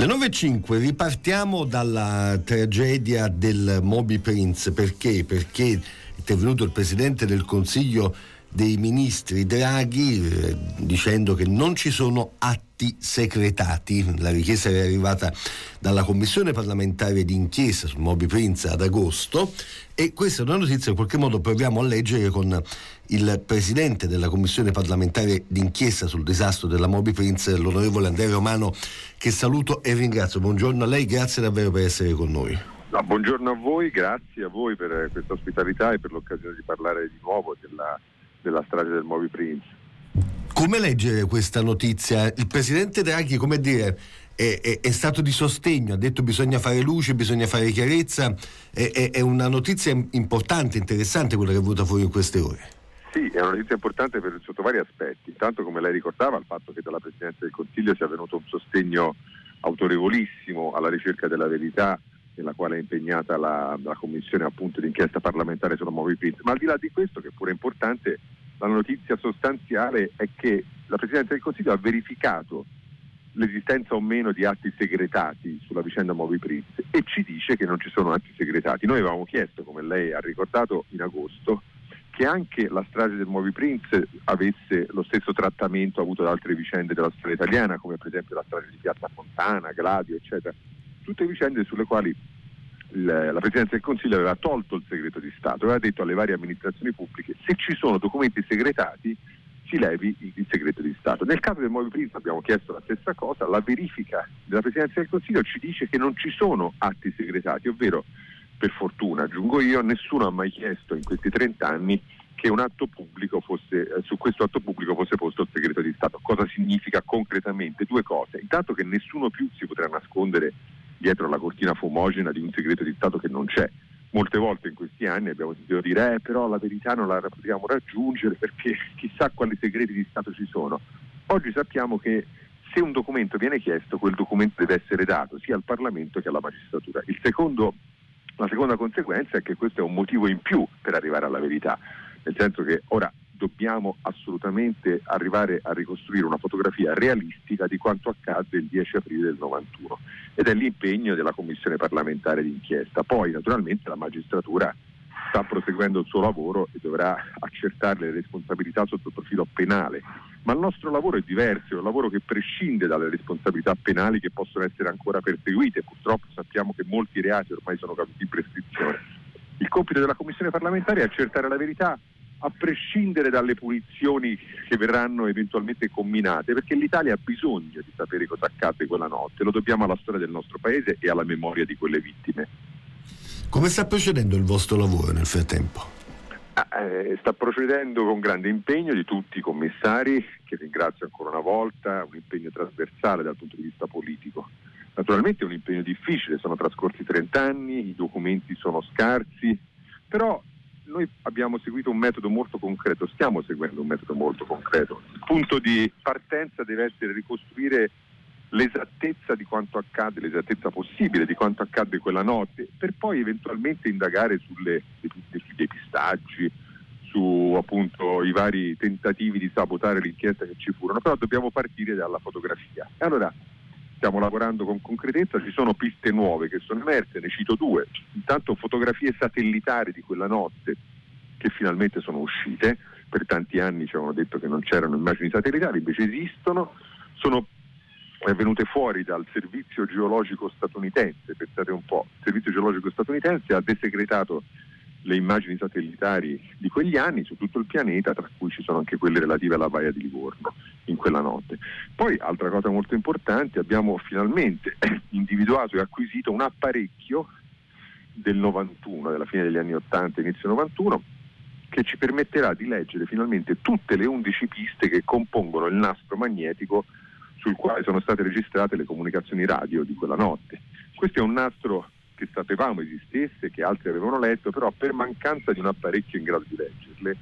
Le 9.05, ripartiamo dalla tragedia del Moby Prince. Perché? Perché è intervenuto il Presidente del Consiglio dei Ministri Draghi dicendo che non ci sono atti segretati. La richiesta era arrivata dalla Commissione parlamentare d'inchiesta sul Moby Prince ad agosto, e questa è una notizia che in qualche modo proviamo a leggere con il Presidente della Commissione parlamentare d'inchiesta sul disastro della Moby Prince, l'onorevole Andrea Romano, che saluto e ringrazio. Buongiorno a lei, grazie davvero per essere con noi. No, buongiorno a voi, grazie a voi per questa ospitalità e per l'occasione di parlare di nuovo della strage del Moby Prince. Come leggere questa notizia? Il Presidente Draghi, come dire, è stato di sostegno, ha detto bisogna fare luce, bisogna fare chiarezza, è una notizia importante, interessante quella che è venuta fuori in queste ore. Sì, è una notizia importante sotto vari aspetti. Intanto, come lei ricordava, il fatto che dalla Presidenza del Consiglio sia venuto un sostegno autorevolissimo alla ricerca della verità, nella quale è impegnata la commissione appunto d'inchiesta parlamentare sulla Moby Prince. Ma al di là di questo, che pure è importante, la notizia sostanziale è che la Presidenza del Consiglio ha verificato l'esistenza o meno di atti segretati sulla vicenda Moby Prince e ci dice che non ci sono atti segretati. Noi avevamo chiesto, come lei ha ricordato, in agosto, che anche la strage del Moby Prince avesse lo stesso trattamento avuto da altre vicende della storia italiana, come per esempio la strage di Piazza Fontana, Gladio, eccetera. Tutte vicende sulle quali la Presidenza del Consiglio aveva tolto il segreto di Stato, aveva detto alle varie amministrazioni pubbliche: se ci sono documenti segretati si levi il segreto di Stato. Nel caso del Moby Prince abbiamo chiesto la stessa cosa. La verifica della Presidenza del Consiglio ci dice che non ci sono atti segretati, ovvero, per fortuna aggiungo io, nessuno ha mai chiesto in questi 30 anni che un atto pubblico su questo atto pubblico fosse posto il segreto di Stato. Cosa significa concretamente? Due cose: intanto che nessuno più si potrà nascondere dietro la cortina fumogena di un segreto di Stato che non c'è. Molte volte in questi anni abbiamo sentito dire però la verità non la possiamo raggiungere perché chissà quali segreti di Stato ci sono. Oggi sappiamo che se un documento viene chiesto, quel documento deve essere dato sia al Parlamento che alla magistratura. La seconda conseguenza è che questo è un motivo in più per arrivare alla verità, nel senso che ora dobbiamo assolutamente arrivare a ricostruire una fotografia realistica di quanto accadde il 10 aprile del 91, ed è l'impegno della commissione parlamentare d'inchiesta. Poi naturalmente la magistratura sta proseguendo il suo lavoro e dovrà accertare le responsabilità sotto il profilo penale, ma il nostro lavoro è diverso, è un lavoro che prescinde dalle responsabilità penali che possono essere ancora perseguite. Purtroppo sappiamo che molti reati ormai sono caduti in prescrizione. Il compito della commissione parlamentare è accertare la verità a prescindere dalle punizioni che verranno eventualmente comminate, perché l'Italia ha bisogno di sapere cosa accadde quella notte. Lo dobbiamo alla storia del nostro paese e alla memoria di quelle vittime. Come sta procedendo il vostro lavoro nel frattempo? Sta procedendo con grande impegno di tutti i commissari, che ringrazio ancora una volta, un impegno trasversale dal punto di vista politico. Naturalmente è un impegno difficile, sono trascorsi 30 anni, i documenti sono scarsi, però noi abbiamo seguito un metodo molto concreto, stiamo seguendo un metodo molto concreto. Il punto di partenza deve essere ricostruire l'esattezza di quanto accade, l'esattezza possibile di quanto accadde quella notte, per poi eventualmente indagare sui depistaggi, su appunto i vari tentativi di sabotare l'inchiesta che ci furono. Però dobbiamo partire dalla fotografia. E allora stiamo lavorando con concretezza, ci sono piste nuove che sono emerse, ne cito due. Intanto fotografie satellitari di quella notte che finalmente sono uscite. Per tanti anni ci avevano detto che non c'erano immagini satellitari, invece esistono, sono venute fuori dal servizio geologico statunitense. Pensate un po', il servizio geologico statunitense ha desecretato le immagini satellitari di quegli anni su tutto il pianeta, tra cui ci sono anche quelle relative alla Baia di Livorno in quella notte. Poi, altra cosa molto importante, abbiamo finalmente individuato e acquisito un apparecchio del 91, della fine degli anni 80, inizio 91, che ci permetterà di leggere finalmente tutte le 11 piste che compongono il nastro magnetico sul quale sono state registrate le comunicazioni radio di quella notte. Questo è un nastro che sapevamo esistesse, che altri avevano letto, però per mancanza di un apparecchio in grado di leggerle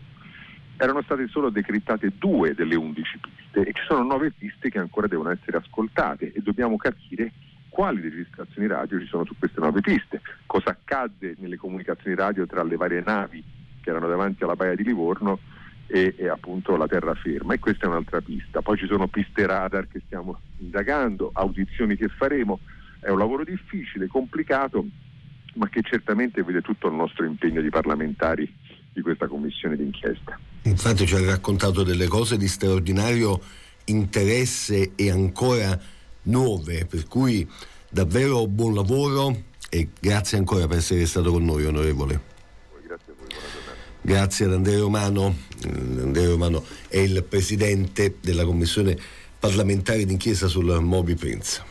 erano state solo decrittate 2 delle 11 piste e ci sono 9 piste che ancora devono essere ascoltate, e dobbiamo capire quali registrazioni radio ci sono su queste 9 piste, cosa accadde nelle comunicazioni radio tra le varie navi che erano davanti alla Baia di Livorno e appunto la terraferma, e questa è un'altra pista. Poi ci sono piste radar che stiamo indagando, audizioni che faremo. È un lavoro difficile, complicato, ma che certamente vede tutto il nostro impegno di parlamentari di questa commissione d'inchiesta. Infatti ci hai raccontato delle cose di straordinario interesse e ancora nuove, per cui davvero buon lavoro e grazie ancora per essere stato con noi, onorevole. Grazie a voi, buona giornata. Grazie ad Andrea Romano. Andrea Romano è il presidente della commissione parlamentare d'inchiesta sul Moby Prince.